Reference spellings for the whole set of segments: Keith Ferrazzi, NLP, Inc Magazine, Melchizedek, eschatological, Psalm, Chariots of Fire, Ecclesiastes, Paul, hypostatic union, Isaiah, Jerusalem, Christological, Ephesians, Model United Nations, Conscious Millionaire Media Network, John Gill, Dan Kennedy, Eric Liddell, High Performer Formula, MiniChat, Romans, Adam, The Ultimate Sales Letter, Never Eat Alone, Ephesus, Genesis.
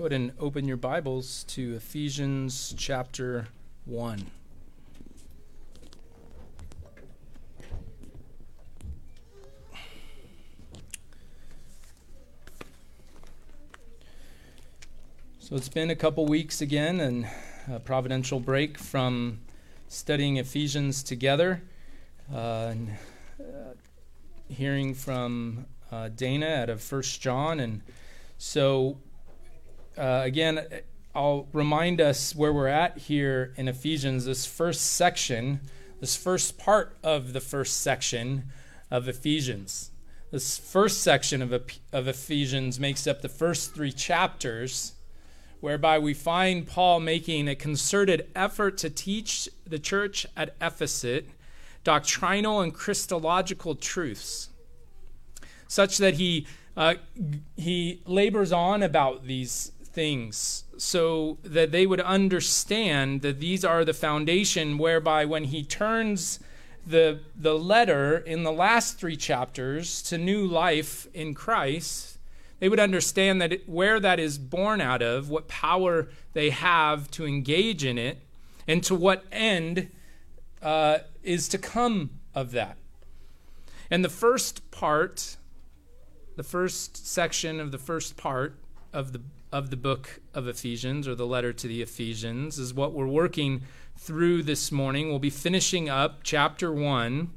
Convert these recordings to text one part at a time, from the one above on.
Go ahead and open your Bibles to Ephesians chapter 1. So it's been a couple weeks again and a providential break from studying Ephesians together. Hearing from Dana out of First John, and so again, I'll remind us where we're at here in Ephesians. This first section, this first part of the first section of Ephesians. This first section of Ephesians makes up the first three chapters, whereby we find Paul making a concerted effort to teach the church at Ephesus doctrinal and Christological truths, such that he labors on about these things so that they would understand that these are the foundation whereby when he turns the letter in the last three chapters to new life in Christ, they would understand that where that is born out of, what power they have to engage in it, and to what end is to come of that. And the first part, the first section of the first part of the book of Ephesians, or the letter to the Ephesians, is what we're working through this morning. We'll be finishing up chapter 1,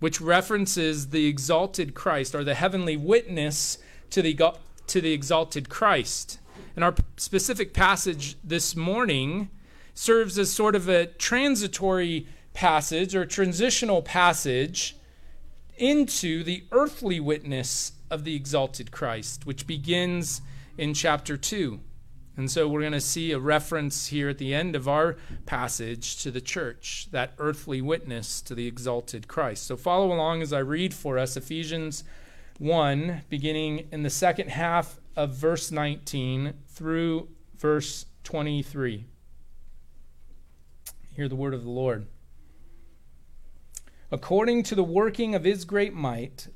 which references the exalted Christ, or the heavenly witness to the exalted Christ. And our specific passage this morning serves as sort of a transitory passage or transitional passage into the earthly witness of the exalted Christ, which begins in chapter 2. And so we're going to see a reference here at the end of our passage to the church, that earthly witness to the exalted Christ. So follow along as I read for us Ephesians 1, beginning in the second half of verse 19 through verse 23. Hear the word of the Lord. According to the working of his great might,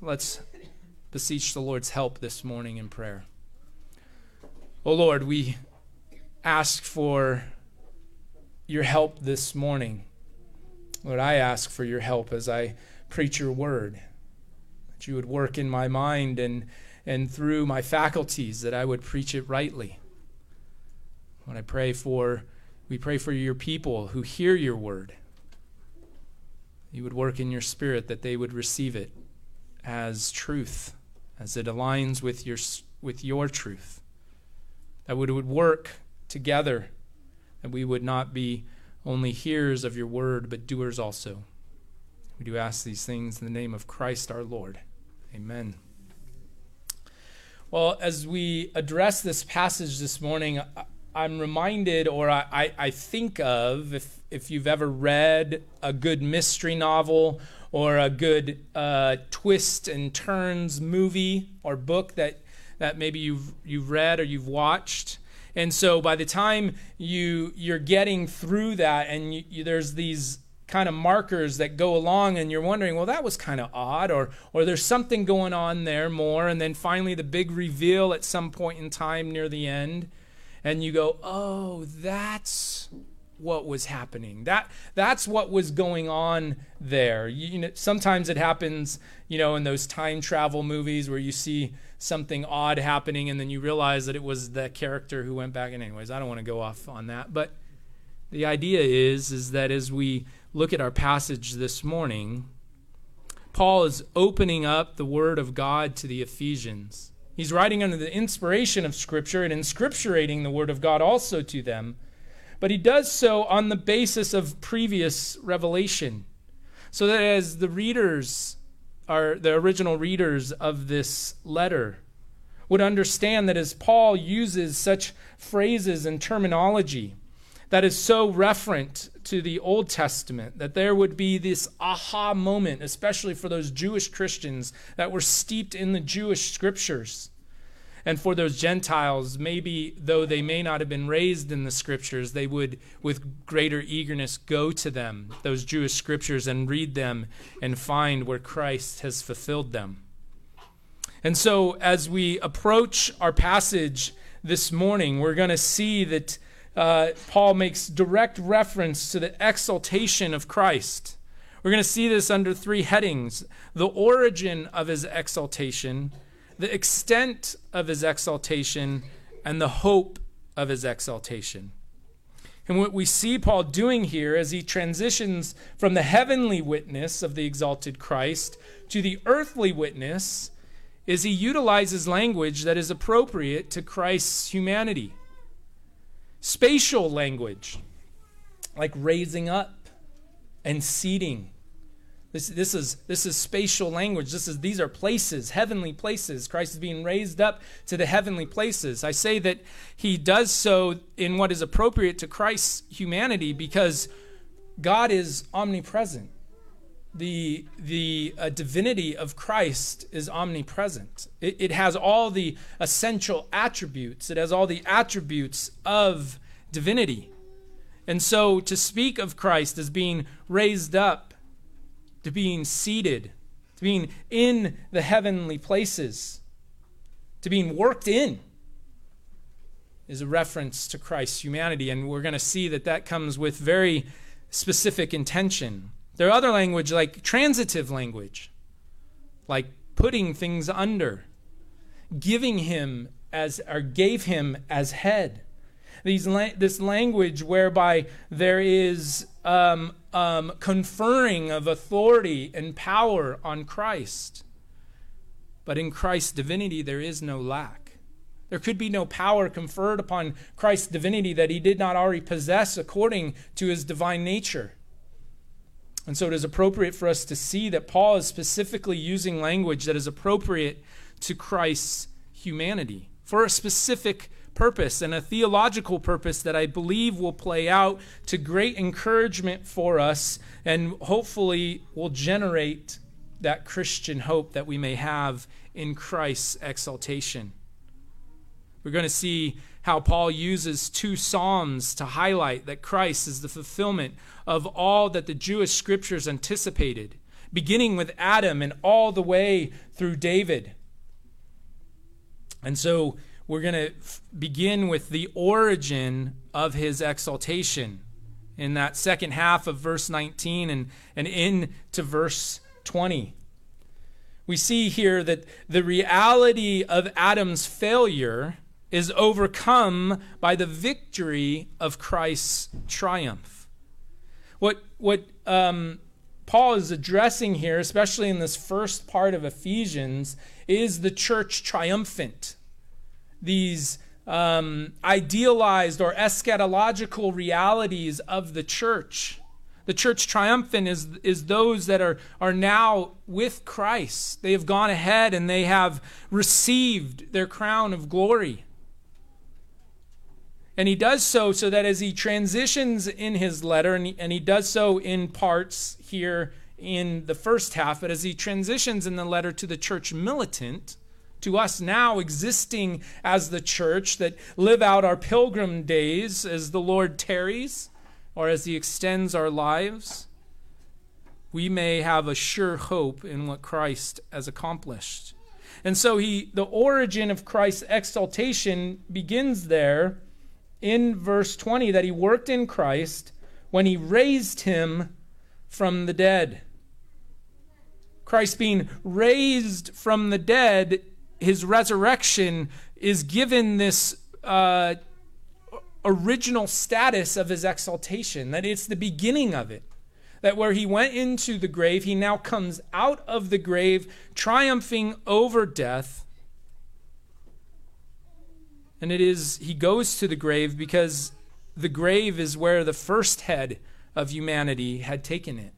Let's beseech the Lord's help this morning in prayer. Oh Lord, we ask for your help this morning. Lord, I ask for your help as I preach your word, that you would work in my mind and through my faculties, that I would preach it rightly. Lord, we pray for your people who hear your word. You would work in your spirit that they would receive it as truth, as it aligns with your truth. That we would work together, that we would not be only hearers of your word, but doers also. We do ask these things in the name of Christ our Lord. Amen. Well, as we address this passage this morning, I'm reminded, or I think of, if you've ever read a good mystery novel or a good twist and turns movie or book that maybe you've read or you've watched, and so by the time you're getting through that, and there's these kind of markers that go along, and you're wondering, well, that was kind of odd, or there's something going on there more, and then finally the big reveal at some point in time near the end. And you go, oh, that's what was happening. That's what was going on there. You know, sometimes it happens, in those time travel movies where you see something odd happening and then you realize that it was the character who went back. And anyways, I don't want to go off on that. But the idea is that as we look at our passage this morning, Paul is opening up the Word of God to the Ephesians. He's writing under the inspiration of Scripture and inscripturating the Word of God also to them. But he does so on the basis of previous revelation, so that as the original readers of this letter would understand that as Paul uses such phrases and terminology that is so referent to the Old Testament, that there would be this aha moment, especially for those Jewish Christians that were steeped in the Jewish scriptures. And for those Gentiles, maybe though they may not have been raised in the scriptures, they would with greater eagerness go to them, those Jewish scriptures, and read them and find where Christ has fulfilled them. And so as we approach our passage this morning, we're going to see that Paul makes direct reference to the exaltation of Christ. We're going to see this under three headings: the origin of his exaltation, the extent of his exaltation, and the hope of his exaltation. And what we see Paul doing here as he transitions from the heavenly witness of the exalted Christ to the earthly witness is he utilizes language that is appropriate to Christ's humanity. Spatial language, like raising up and seating. This is spatial language. These are places, heavenly places. Christ is being raised up to the heavenly places. I say that he does so in what is appropriate to Christ's humanity because God is omnipresent. The divinity of Christ is omnipresent. It has all the essential attributes. It has all the attributes of divinity. And so to speak of Christ as being raised up, to being seated, to being in the heavenly places, to being worked in, is a reference to Christ's humanity. And we're going to see that that comes with very specific intention. There are other language, like transitive language, like putting things under, gave him as head. This language whereby there is conferring of authority and power on Christ. But in Christ's divinity, there is no lack. There could be no power conferred upon Christ's divinity that he did not already possess according to his divine nature. And so it is appropriate for us to see that Paul is specifically using language that is appropriate to Christ's humanity for a specific purpose, and a theological purpose that I believe will play out to great encouragement for us, and hopefully will generate that Christian hope that we may have in Christ's exaltation. We're going to see how Paul uses two psalms to highlight that Christ is the fulfillment of all that the Jewish scriptures anticipated, beginning with Adam and all the way through David. And so we're going to begin with the origin of his exaltation in that second half of verse 19 and into verse 20. We see here that the reality of Adam's failure is overcome by the victory of Christ's triumph. What Paul is addressing here, especially in this first part of Ephesians, is the church triumphant. These idealized or eschatological realities of the church. The church triumphant is those that are now with Christ. They have gone ahead and they have received their crown of glory. And he does so that as he transitions in his letter, and he does so in parts here in the first half, but as he transitions in the letter to the church militant, to us now existing as the church that live out our pilgrim days as the Lord tarries or as he extends our lives, we may have a sure hope in what Christ has accomplished. And so the origin of Christ's exaltation begins there in verse 20, that he worked in Christ when he raised him from the dead. Christ being raised from the dead, his resurrection is given this original status of his exaltation, that it's the beginning of it, that where he went into the grave, he now comes out of the grave, triumphing over death. And he goes to the grave because the grave is where the first head of humanity had taken it.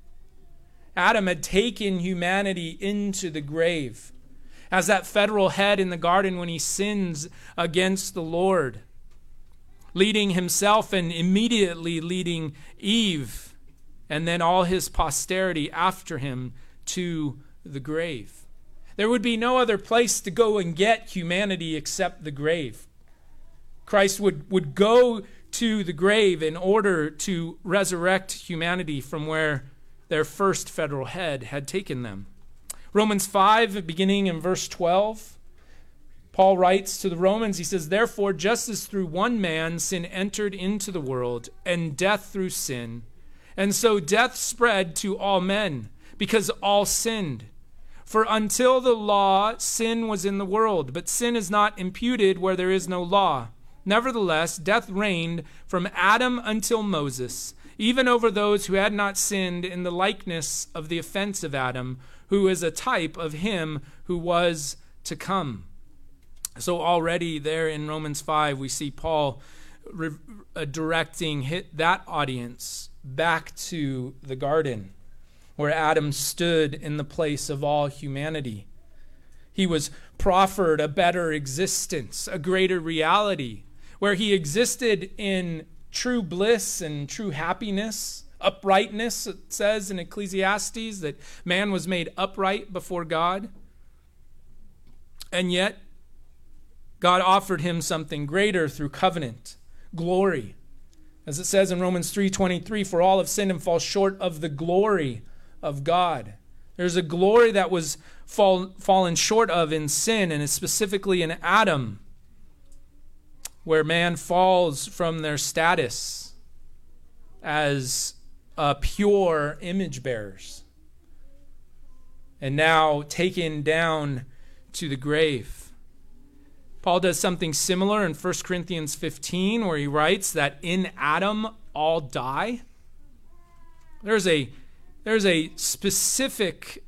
Adam had taken humanity into the grave. as that federal head in the garden when he sins against the Lord, leading himself and immediately leading Eve and then all his posterity after him to the grave. There would be no other place to go and get humanity except the grave. Christ would go to the grave in order to resurrect humanity from where their first federal head had taken them. Romans 5, beginning in verse 12, Paul writes to the Romans, he says, "Therefore, just as through one man sin entered into the world, and death through sin, and so death spread to all men, because all sinned. For until the law, sin was in the world, but sin is not imputed where there is no law. Nevertheless, death reigned from Adam until Moses, even over those who had not sinned in the likeness of the offense of Adam, who is a type of him who was to come." So already there in Romans 5, we see Paul directing that audience back to the garden, where Adam stood in the place of all humanity. He was proffered a better existence, a greater reality, where he existed in true bliss and true happiness, uprightness. It says in Ecclesiastes that man was made upright before God. And yet, God offered him something greater through covenant, glory. As it says in Romans 3:23, "For all have sinned and fall short of the glory of God." There's a glory that was fallen short of in sin, and it's specifically in Adam, where man falls from their status as pure image bearers, and now taken down to the grave. Paul does something similar in 1 Corinthians 15, where he writes that in Adam all die. There's a specific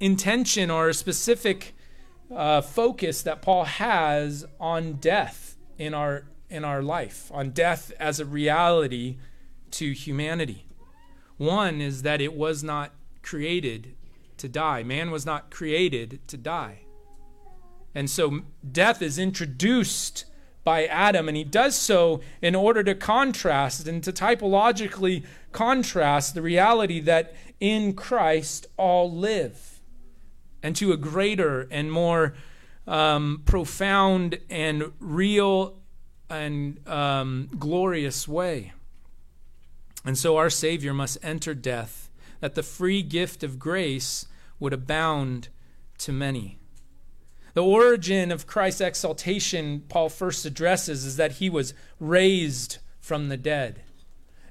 intention or a specific focus that Paul has on death in our life, on death as a reality to humanity. One is that it was not created to die. Man was not created to die. And so death is introduced by Adam, and he does so in order to contrast and to typologically contrast the reality that in Christ all live, and to a greater and more profound and real and glorious way. And so our Savior must enter death, that the free gift of grace would abound to many. The origin of Christ's exaltation, Paul first addresses, is that he was raised from the dead.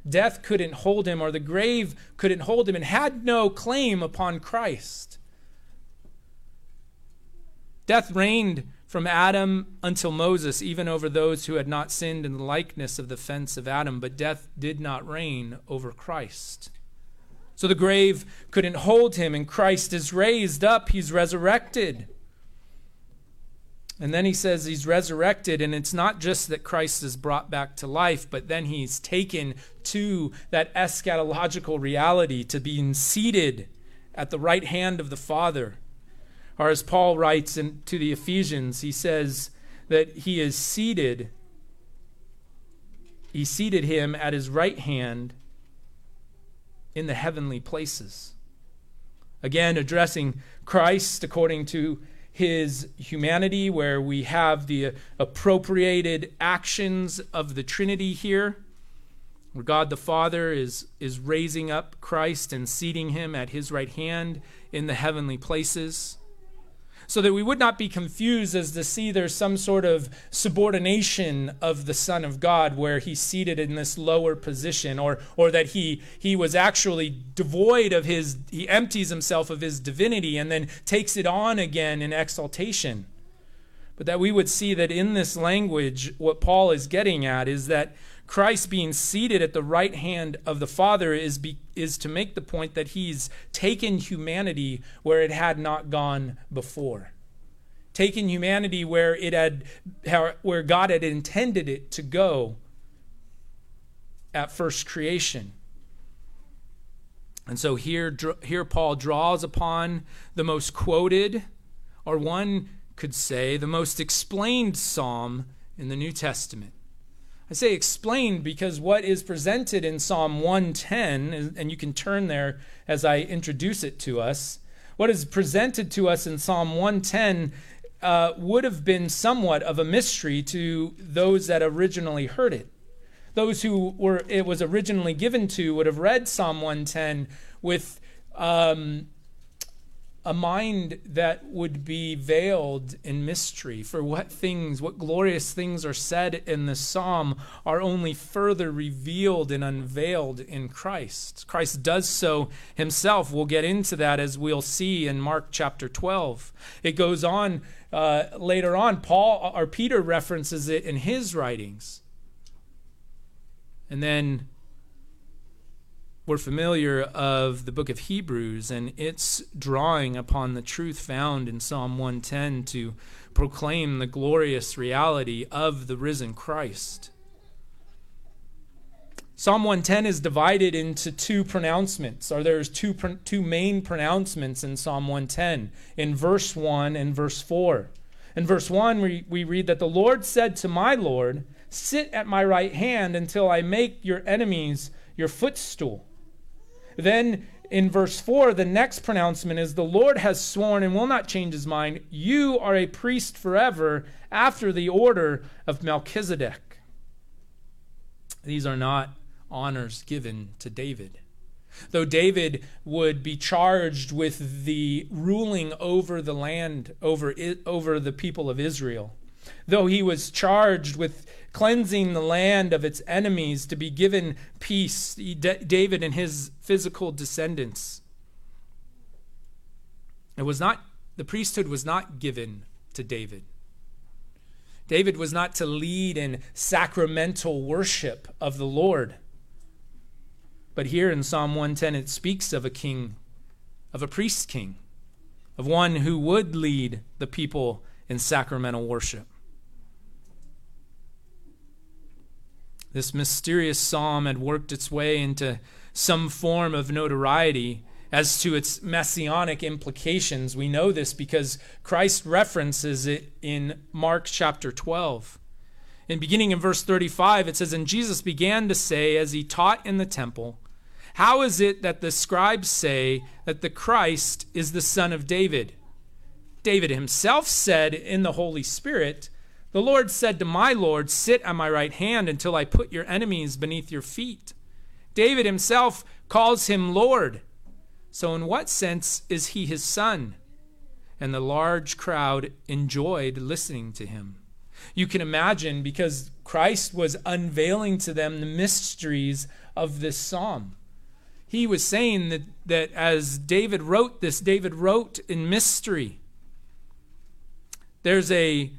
Death couldn't hold him, or the grave couldn't hold him, and had no claim upon Christ. Death reigned from Adam until Moses, even over those who had not sinned in the likeness of the offense of Adam, but death did not reign over Christ. So the grave couldn't hold him, and Christ is raised up, he's resurrected. And then he says he's resurrected, and it's not just that Christ is brought back to life, but then he's taken to that eschatological reality, to being seated at the right hand of the Father. Or as Paul writes to the Ephesians, he says that he is seated. He seated him at his right hand in the heavenly places. Again, addressing Christ according to his humanity, where we have the appropriated actions of the Trinity here, where God the Father is raising up Christ and seating him at his right hand in the heavenly places, so that we would not be confused as to see there's some sort of subordination of the Son of God, where he's seated in this lower position, or that he was actually devoid of his, he empties himself of his divinity and then takes it on again in exaltation. But that we would see that in this language, what Paul is getting at is that Christ being seated at the right hand of the Father is to make the point that he's taken humanity where it had not gone before. Taken humanity where God had intended it to go at first creation. And so here Paul draws upon the most quoted, or one could say the most explained psalm in the New Testament. I say explained because what is presented in Psalm 110, and you can turn there as I introduce it to us, what is presented to us in Psalm 110 would have been somewhat of a mystery to those that originally heard it. Those who were it was originally given to would have read Psalm 110 with a mind that would be veiled in mystery, for what glorious things are said in the psalm are only further revealed and unveiled in Christ. Christ does so himself. We'll get into that as we'll see in Mark chapter 12. It goes on later on. Paul or Peter references it in his writings. And then we're familiar of the book of Hebrews and its drawing upon the truth found in Psalm 110 to proclaim the glorious reality of the risen Christ. Psalm 110 is divided into two pronouncements, or there's two main pronouncements in Psalm 110, in verse 1 and verse 4. In verse 1, we read that the Lord said to my Lord, "Sit at my right hand until I make your enemies your footstool." Then in verse 4, the next pronouncement is, "The Lord has sworn and will not change his mind. You are a priest forever after the order of Melchizedek." These are not honors given to David. Though David would be charged with the ruling over the land, over the people of Israel, though he was charged with cleansing the land of its enemies to be given peace, David and his physical descendants. The priesthood was not given to David. David was not to lead in sacramental worship of the Lord. But here in Psalm 110, it speaks of a king, of a priest king, of one who would lead the people in sacramental worship. This mysterious psalm had worked its way into some form of notoriety as to its messianic implications. We know this because Christ references it in Mark chapter 12. And beginning in verse 35, it says, "And Jesus began to say, as he taught in the temple, 'How is it that the scribes say that the Christ is the son of David? David himself said in the Holy Spirit, the Lord said to my Lord, sit at my right hand until I put your enemies beneath your feet. David himself calls him Lord. So in what sense is he his son?' And the large crowd enjoyed listening to him." You can imagine, because Christ was unveiling to them the mysteries of this psalm. He was saying that as David wrote this, David wrote in mystery. There's a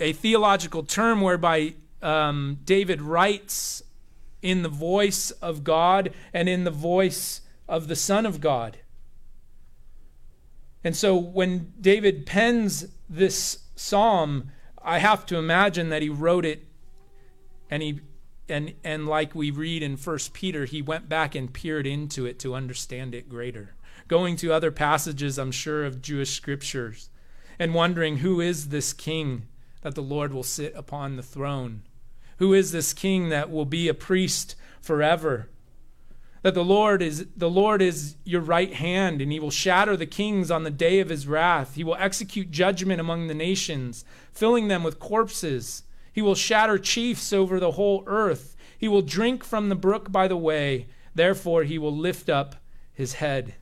theological term whereby David writes in the voice of God and in the voice of the Son of God. And so when David pens this psalm, I have to imagine that he wrote it, and like we read in 1 Peter, he went back and peered into it to understand it greater, going to other passages, I'm sure, of Jewish scriptures, and wondering, who is this king that the Lord will sit upon the throne? Who is this king that will be a priest forever? That the Lord is your right hand, and he will shatter the kings on the day of his wrath. He will execute judgment among the nations, filling them with corpses. He will shatter chiefs over the whole earth. He will drink from the brook by the way. Therefore he will lift up his head."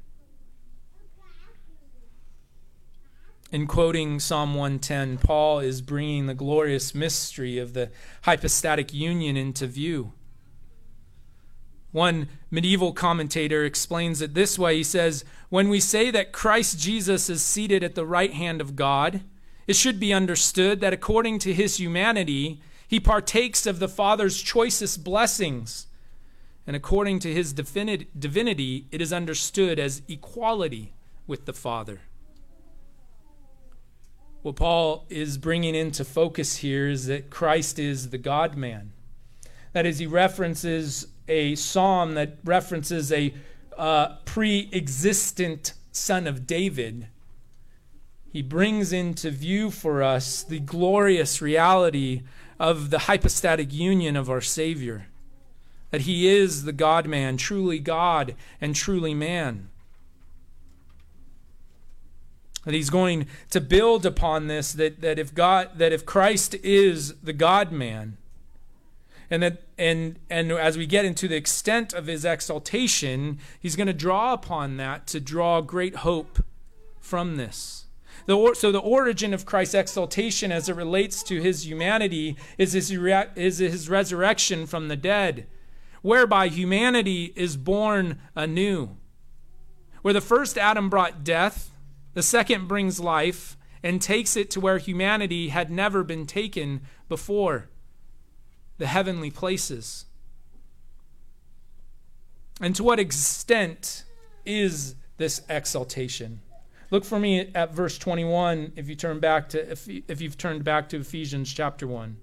In quoting Psalm 110, Paul is bringing the glorious mystery of the hypostatic union into view. One medieval commentator explains it this way. He says, "When we say that Christ Jesus is seated at the right hand of God, it should be understood that according to his humanity, he partakes of the Father's choicest blessings. And according to his divinity, it is understood as equality with the Father." What Paul is bringing into focus here is that Christ is the God-man. That is, he references a psalm that references a pre-existent son of David, he brings into view for us the glorious reality of the hypostatic union of our Savior, that he is the God-man, truly God and truly man. That he's going to build upon this, that if Christ is the God-man, and as we get into the extent of his exaltation, he's going to draw upon that to draw great hope from this. So the origin of Christ's exaltation as it relates to his humanity is his resurrection from the dead, whereby humanity is born anew. Where the first Adam brought death, the second brings life and takes it to where humanity had never been taken before, the heavenly places. And to what extent is this exaltation? Look for me at verse 21 if you've turned back to Ephesians chapter 1.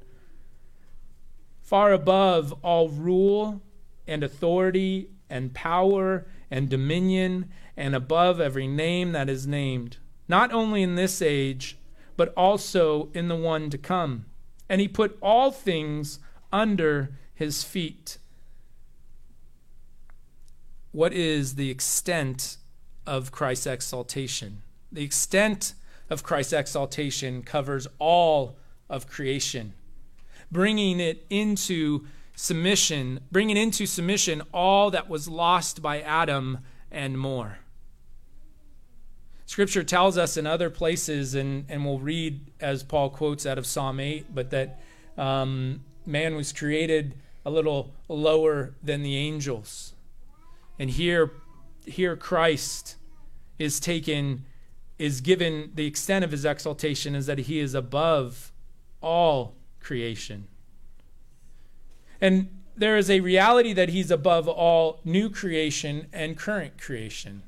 Far above all rule and authority and power and dominion, and above every name that is named, not only in this age, but also in the one to come. And he put all things under his feet. What is the extent of Christ's exaltation? The extent of Christ's exaltation covers all of creation, bringing into submission all that was lost by Adam and more. Scripture tells us in other places, and we'll read as Paul quotes out of Psalm 8, but that man was created a little lower than the angels. And here Christ is given the extent of his exaltation is that he is above all creation. And there is a reality that he's above all new creation and current creation,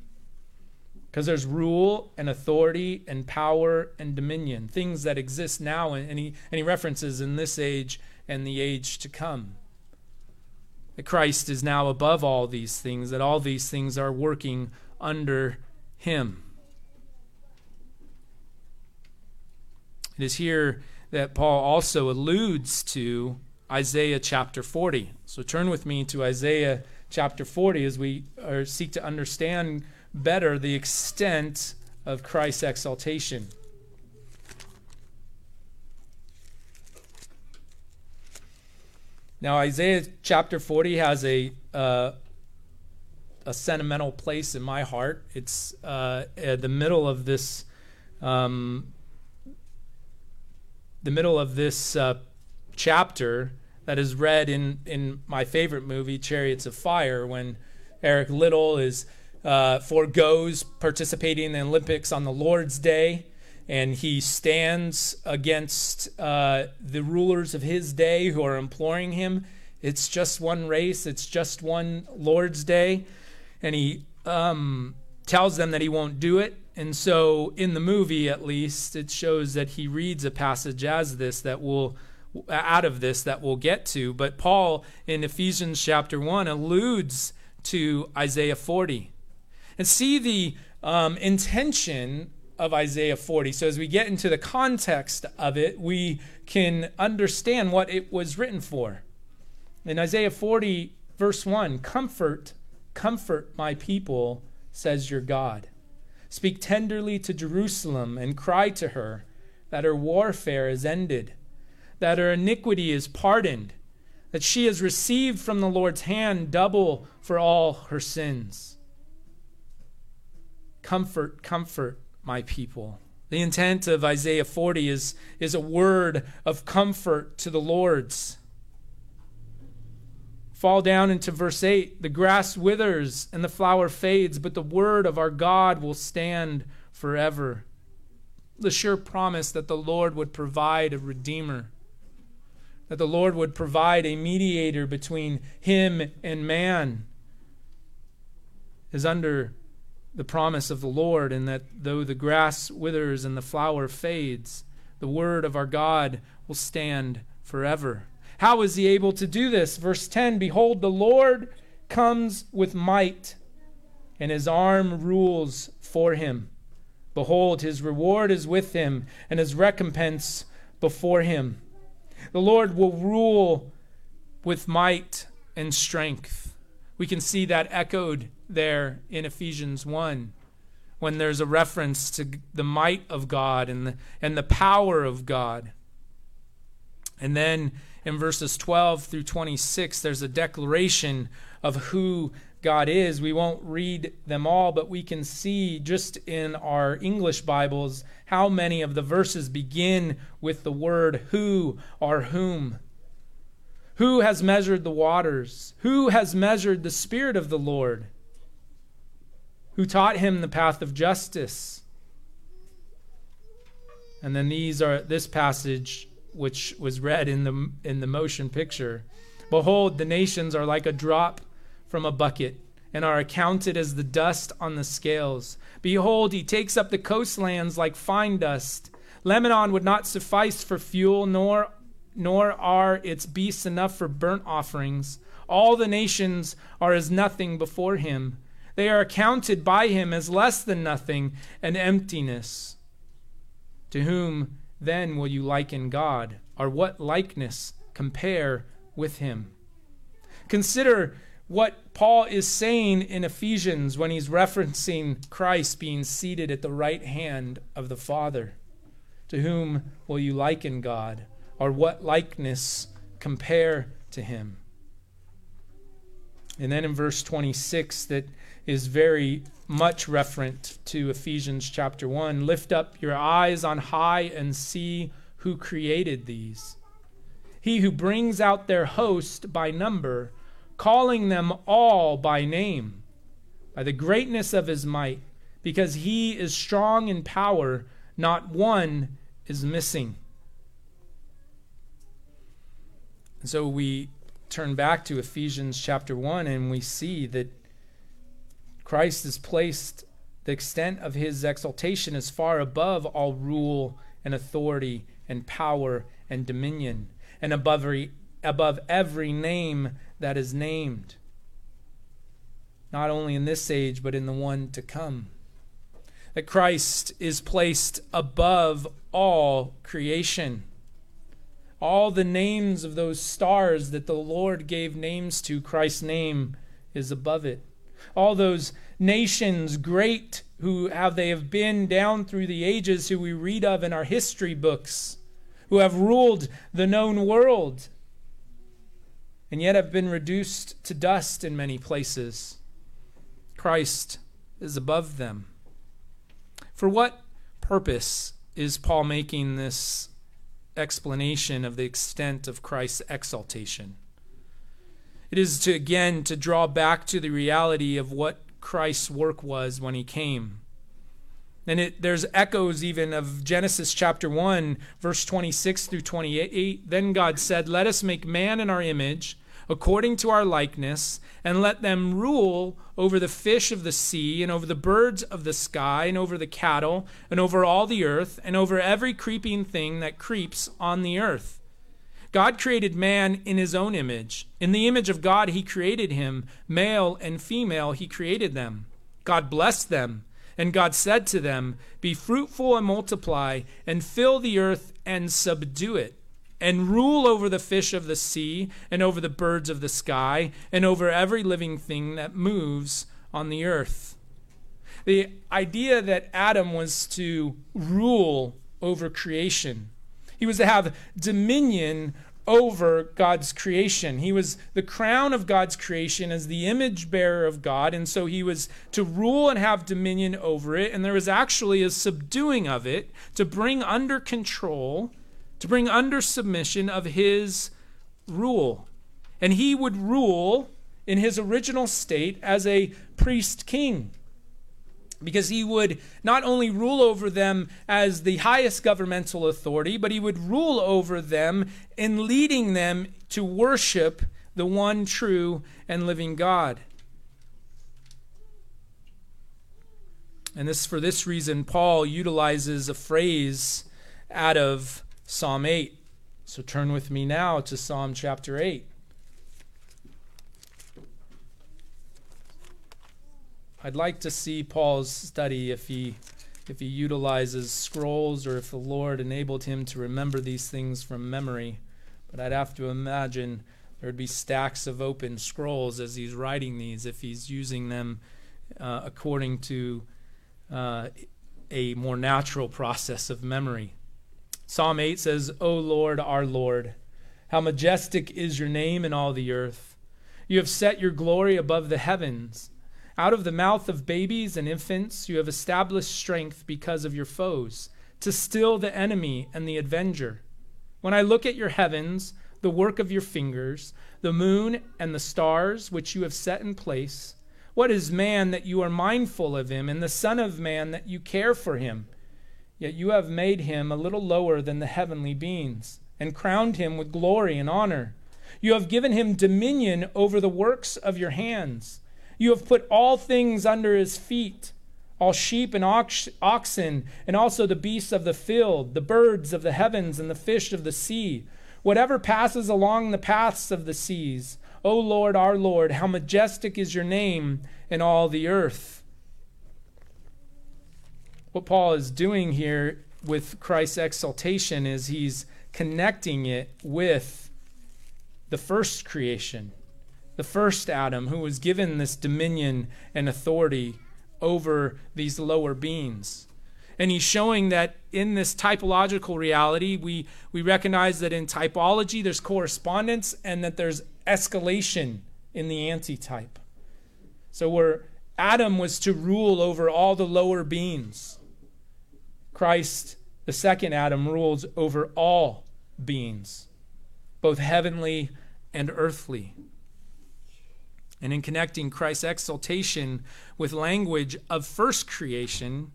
because there's rule and authority and power and dominion, things that exist now, and he references in this age and the age to come. That Christ is now above all these things, that all these things are working under him. It is here that Paul also alludes to Isaiah chapter 40. So turn with me to Isaiah chapter 40 as we seek to understand better the extent of Christ's exaltation. Now Isaiah chapter 40 has a sentimental place in my heart. It's at the middle of this chapter that is read in my favorite movie, Chariots of Fire, when Eric Liddell forgoes participating in the Olympics on the Lord's Day, and he stands against the rulers of his day who are imploring him. It's just one race. It's just one Lord's Day. And he tells them that he won't do it. And so in the movie, at least, it shows that he reads a passage that we'll get to. But Paul in Ephesians chapter 1 alludes to Isaiah 40. And see the intention of Isaiah 40. So as we get into the context of it, we can understand what it was written for. In Isaiah 40, verse 1, comfort my people, says your God. Speak tenderly to Jerusalem and cry to her that her warfare is ended, that her iniquity is pardoned, that she has received from the Lord's hand double for all her sins. Comfort my people. The intent of Isaiah 40 is a word of comfort to the Lord's. Fall down into verse 8. The grass withers and the flower fades, but the word of our God will stand forever. The sure promise that the Lord would provide a redeemer, that the Lord would provide a mediator between him and man, is under the promise of the Lord, and that though the grass withers and the flower fades, the word of our God will stand forever. How is he able to do this? Verse 10, behold, the Lord comes with might. and his arm rules for him. Behold, his reward is with him, and his recompense before him. The Lord will rule with might and strength. We can see that echoed there in Ephesians 1, when there's a reference to the might of God and the power of God. And then in verses 12 through 26, there's a declaration of who God is. We won't read them all, but we can see just in our English Bibles how many of the verses begin with the word who or whom. Who has measured the waters? Who has measured the Spirit of the Lord? Who taught him the path of justice? And then this passage, which was read in the motion picture. Behold, the nations are like a drop from a bucket, and are accounted as the dust on the scales. Behold, he takes up the coastlands like fine dust. Lebanon would not suffice for fuel, nor are its beasts enough for burnt offerings. All the nations are as nothing before him. They are accounted by him as less than nothing, an emptiness. To whom then will you liken God, or what likeness compare with him? Consider what Paul is saying in Ephesians when he's referencing Christ being seated at the right hand of the Father. To whom will you liken God, or what likeness compare to him? And then in verse 26, that is very much referent to Ephesians chapter 1, lift up your eyes on high and see who created these. He who brings out their host by number, calling them all by name, by the greatness of his might, because he is strong in power, not one is missing. And so we turn back to Ephesians chapter 1, and we see that Christ is placed, the extent of his exaltation is far above all rule and authority and power and dominion, and above every name that is named, not only in this age, but in the one to come. That Christ is placed above all creation. All the names of those stars that the Lord gave names to, Christ's name is above it. All those nations great who have been down through the ages, who we read of in our history books, who have ruled the known world, and yet have been reduced to dust in many places. Christ is above them. For what purpose is Paul making this explanation of the extent of Christ's exaltation? It is to draw back to the reality of what Christ's work was when he came. And there's echoes even of Genesis chapter 1, verse 26 through 28. Then God said, "Let us make man in our image, according to our likeness, and let them rule over the fish of the sea, and over the birds of the sky, and over the cattle, and over all the earth, and over every creeping thing that creeps on the earth." God created man in his own image. In the image of God he created him. Male and female he created them. God blessed them. And God said to them, "Be fruitful and multiply, and fill the earth and subdue it, and rule over the fish of the sea, and over the birds of the sky, and over every living thing that moves on the earth." The idea that Adam was to rule over creation. He was to have dominion over God's creation. He was the crown of God's creation as the image bearer of God, and so he was to rule and have dominion over it, and there was actually a subduing of it to bring under control, to bring under submission of his rule. And he would rule in his original state as a priest king, because he would not only rule over them as the highest governmental authority, but he would rule over them in leading them to worship the one true and living God. And for this reason, Paul utilizes a phrase out of Psalm 8. So turn with me now to Psalm chapter 8. I'd like to see Paul's study if he utilizes scrolls or if the Lord enabled him to remember these things from memory. But I'd have to imagine there'd be stacks of open scrolls as he's writing these, if he's using them according to a more natural process of memory. Psalm 8 says, "O Lord, our Lord, how majestic is your name in all the earth. You have set your glory above the heavens. Out of the mouth of babies and infants you have established strength because of your foes, to still the enemy and the avenger. When I look at your heavens, the work of your fingers, the moon and the stars which you have set in place, what is man that you are mindful of him, and the son of man that you care for him? Yet you have made him a little lower than the heavenly beings, and crowned him with glory and honor. You have given him dominion over the works of your hands. You have put all things under his feet, all sheep and oxen, and also the beasts of the field, the birds of the heavens, and the fish of the sea, whatever passes along the paths of the seas. O Lord, our Lord, how majestic is your name in all the earth." What Paul is doing here with Christ's exaltation is he's connecting it with the first creation, the first Adam, who was given this dominion and authority over these lower beings. And he's showing that in this typological reality, we recognize that in typology there's correspondence and that there's escalation in the antitype. So where Adam was to rule over all the lower beings, Christ, the second Adam, rules over all beings, both heavenly and earthly. And in connecting Christ's exaltation with language of first creation,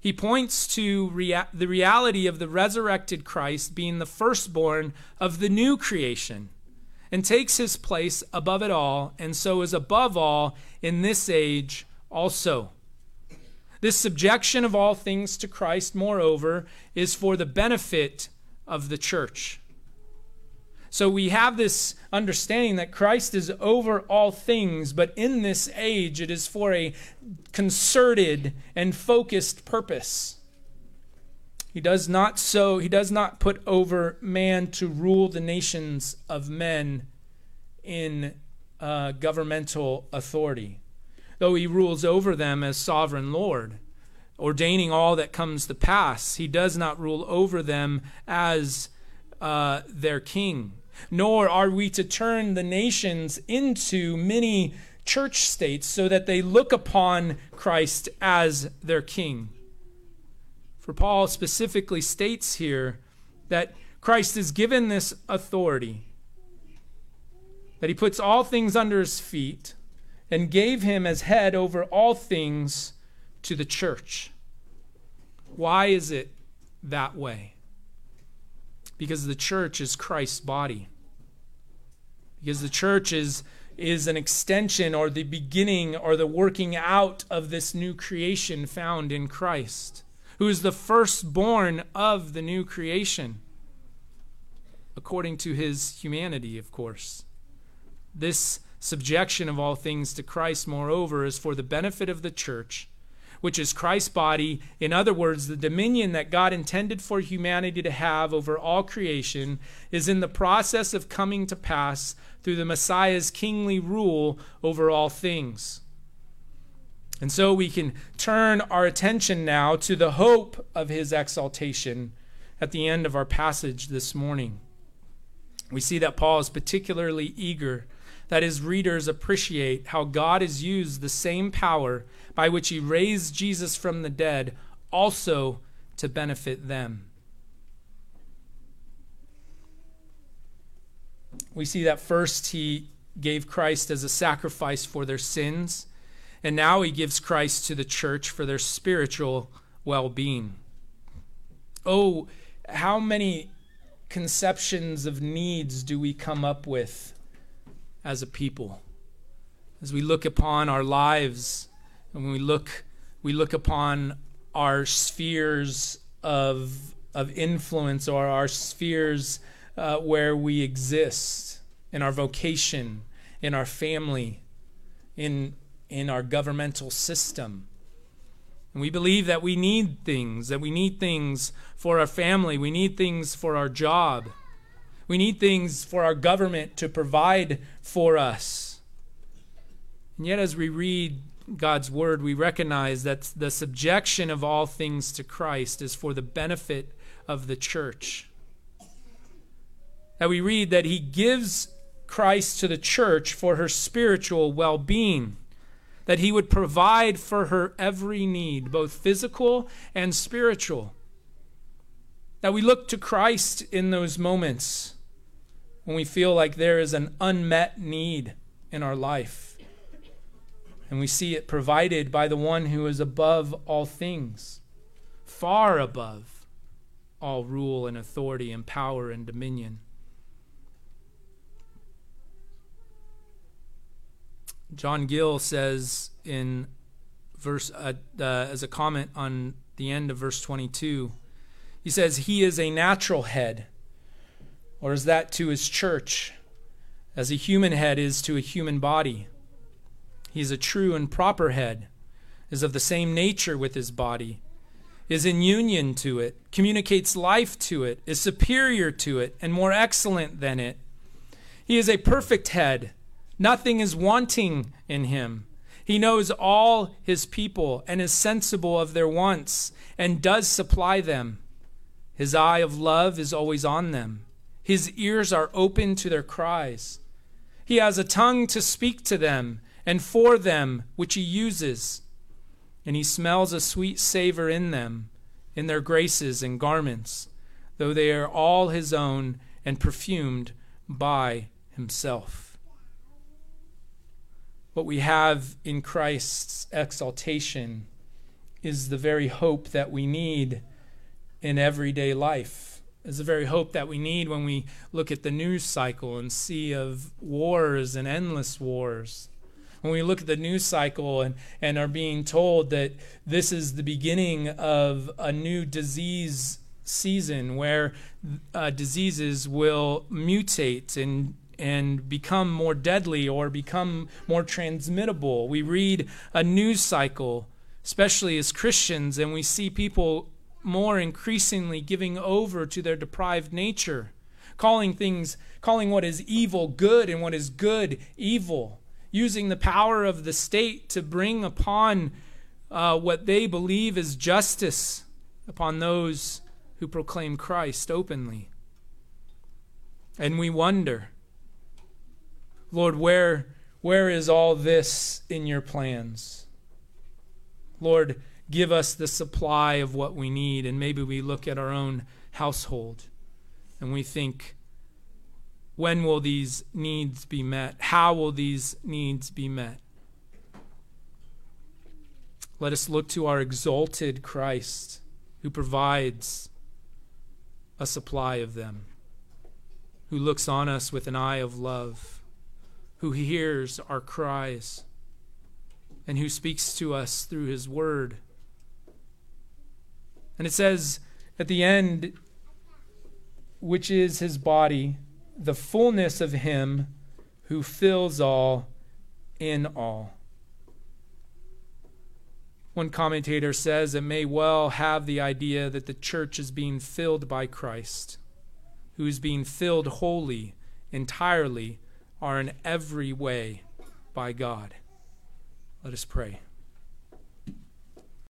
he points to the reality of the resurrected Christ being the firstborn of the new creation, and takes his place above it all, and so is above all in this age also. This subjection of all things to Christ, moreover, is for the benefit of the church. So we have this understanding that Christ is over all things, but in this age it is for a concerted and focused purpose. He does not put over man to rule the nations of men in governmental authority, though he rules over them as sovereign Lord, ordaining all that comes to pass. He does not rule over them as their king. Nor are we to turn the nations into many church states so that they look upon Christ as their king. For Paul specifically states here that Christ is given this authority, that he puts all things under his feet, and gave him as head over all things to the church. Why is it that way? Because the church is Christ's body. Because the church is an extension or the beginning or the working out of this new creation found in Christ, who is the firstborn of the new creation, according to his humanity, of course. This subjection of all things to Christ, moreover, is for the benefit of the church, which is Christ's body. In other words, the dominion that God intended for humanity to have over all creation is in the process of coming to pass through the Messiah's kingly rule over all things. And so we can turn our attention now to the hope of his exaltation at the end of our passage this morning. We see that Paul is particularly eager that his readers appreciate how God has used the same power by which he raised Jesus from the dead also to benefit them. We see that first he gave Christ as a sacrifice for their sins, and now he gives Christ to the church for their spiritual well-being. Oh, how many conceptions of needs do we come up with as a people, as we look upon our lives, and when we look upon our spheres of influence, or our spheres where we exist, in our vocation, in our family, in in our governmental system. And we believe that we need things, for our family. We need things for our job. We need things for our government to provide for us. And yet as we read God's word, we recognize that the subjection of all things to Christ is for the benefit of the church. That we read that he gives Christ to the church for her spiritual well-being, that he would provide for her every need, both physical and spiritual. That we look to Christ in those moments when we feel like there is an unmet need in our life. And we see it provided by the one who is above all things, far above all rule and authority and power and dominion. John Gill says in verse, as a comment on the end of verse 22, he says, he is a natural head, or is that to his church, as a human head is to a human body. He is a true and proper head, is of the same nature with his body, is in union to it, communicates life to it, is superior to it, and more excellent than it. He is a perfect head. Nothing is wanting in him. He knows all his people and is sensible of their wants and does supply them. His eye of love is always on them. His ears are open to their cries. He has a tongue to speak to them and for them, which he uses. And he smells a sweet savor in them, in their graces and garments, though they are all his own and perfumed by himself. What we have in Christ's exaltation is the very hope that we need in everyday life. It's the very hope that we need when we look at the news cycle and see of wars and endless wars. When we look at the news cycle and are being told that this is the beginning of a new disease season where diseases will mutate and become more deadly or become more transmittable. We read a news cycle, especially as Christians, and we see people more increasingly giving over to their depraved nature, calling what is evil good and what is good evil, using the power of the state to bring upon what they believe is justice upon those who proclaim Christ openly. And we wonder, Lord, where is all this in your plans? Lord, give us the supply of what we need. And maybe we look at our own household and we think, when will these needs be met? How will these needs be met? Let us look to our exalted Christ who provides a supply of them, who looks on us with an eye of love, who hears our cries, and who speaks to us through his word. And it says at the end, which is his body, the fullness of him who fills all in all. One commentator says it may well have the idea that the church is being filled by Christ, who is being filled wholly, entirely, are in every way by God. Let us pray.